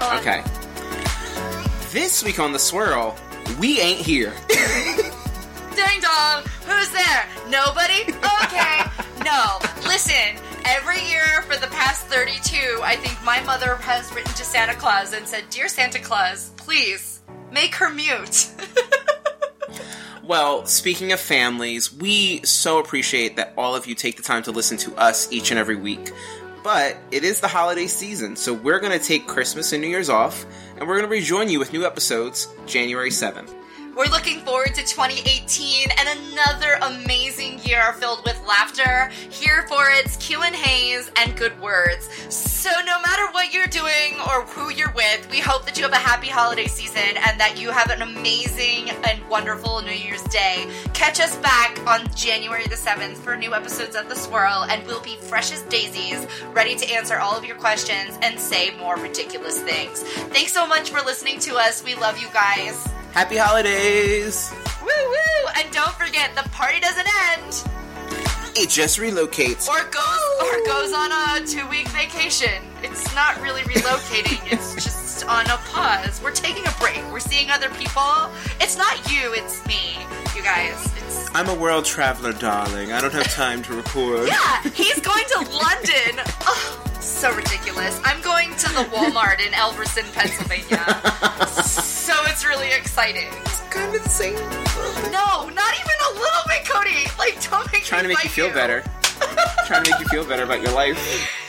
Okay. This week on The Swirl, we ain't here. Ding dong! Who's there? Nobody? Okay. No. Listen, every year for the past 32, I think my mother has written to Santa Claus and said, "Dear Santa Claus, please make her mute." Well, speaking of families, we so appreciate that all of you take the time to listen to us each and every week. But it is the holiday season, so we're going to take Christmas and New Year's off, and we're going to rejoin you with new episodes January 7th. We're looking forward to 2018 and another amazing year filled with laughter, here for it's Q&As, and good words. So no matter what you're doing or who you're with, we hope that you have a happy holiday season and that you have an amazing and wonderful New Year's Day. Catch us back on January the 7th for new episodes of The Swirl, and we'll be fresh as daisies, ready to answer all of your questions and say more ridiculous things. Thanks so much for listening to us. We love you guys. Happy holidays! Woo! And don't forget, the party doesn't end. It just relocates. Or goes on a 2-week vacation. It's not really relocating. It's just on a pause. We're taking a break. We're seeing other people. It's not you, it's me, you guys. I'm a world traveler, darling. I don't have time to record. Yeah, he's going to London. Oh, so ridiculous. I'm going to the Walmart in Elverton, Pennsylvania. So it's really exciting. It's kind of the same. No, not even a little bit, Cody. Like, don't make me fight you. Trying to make you feel better about your life.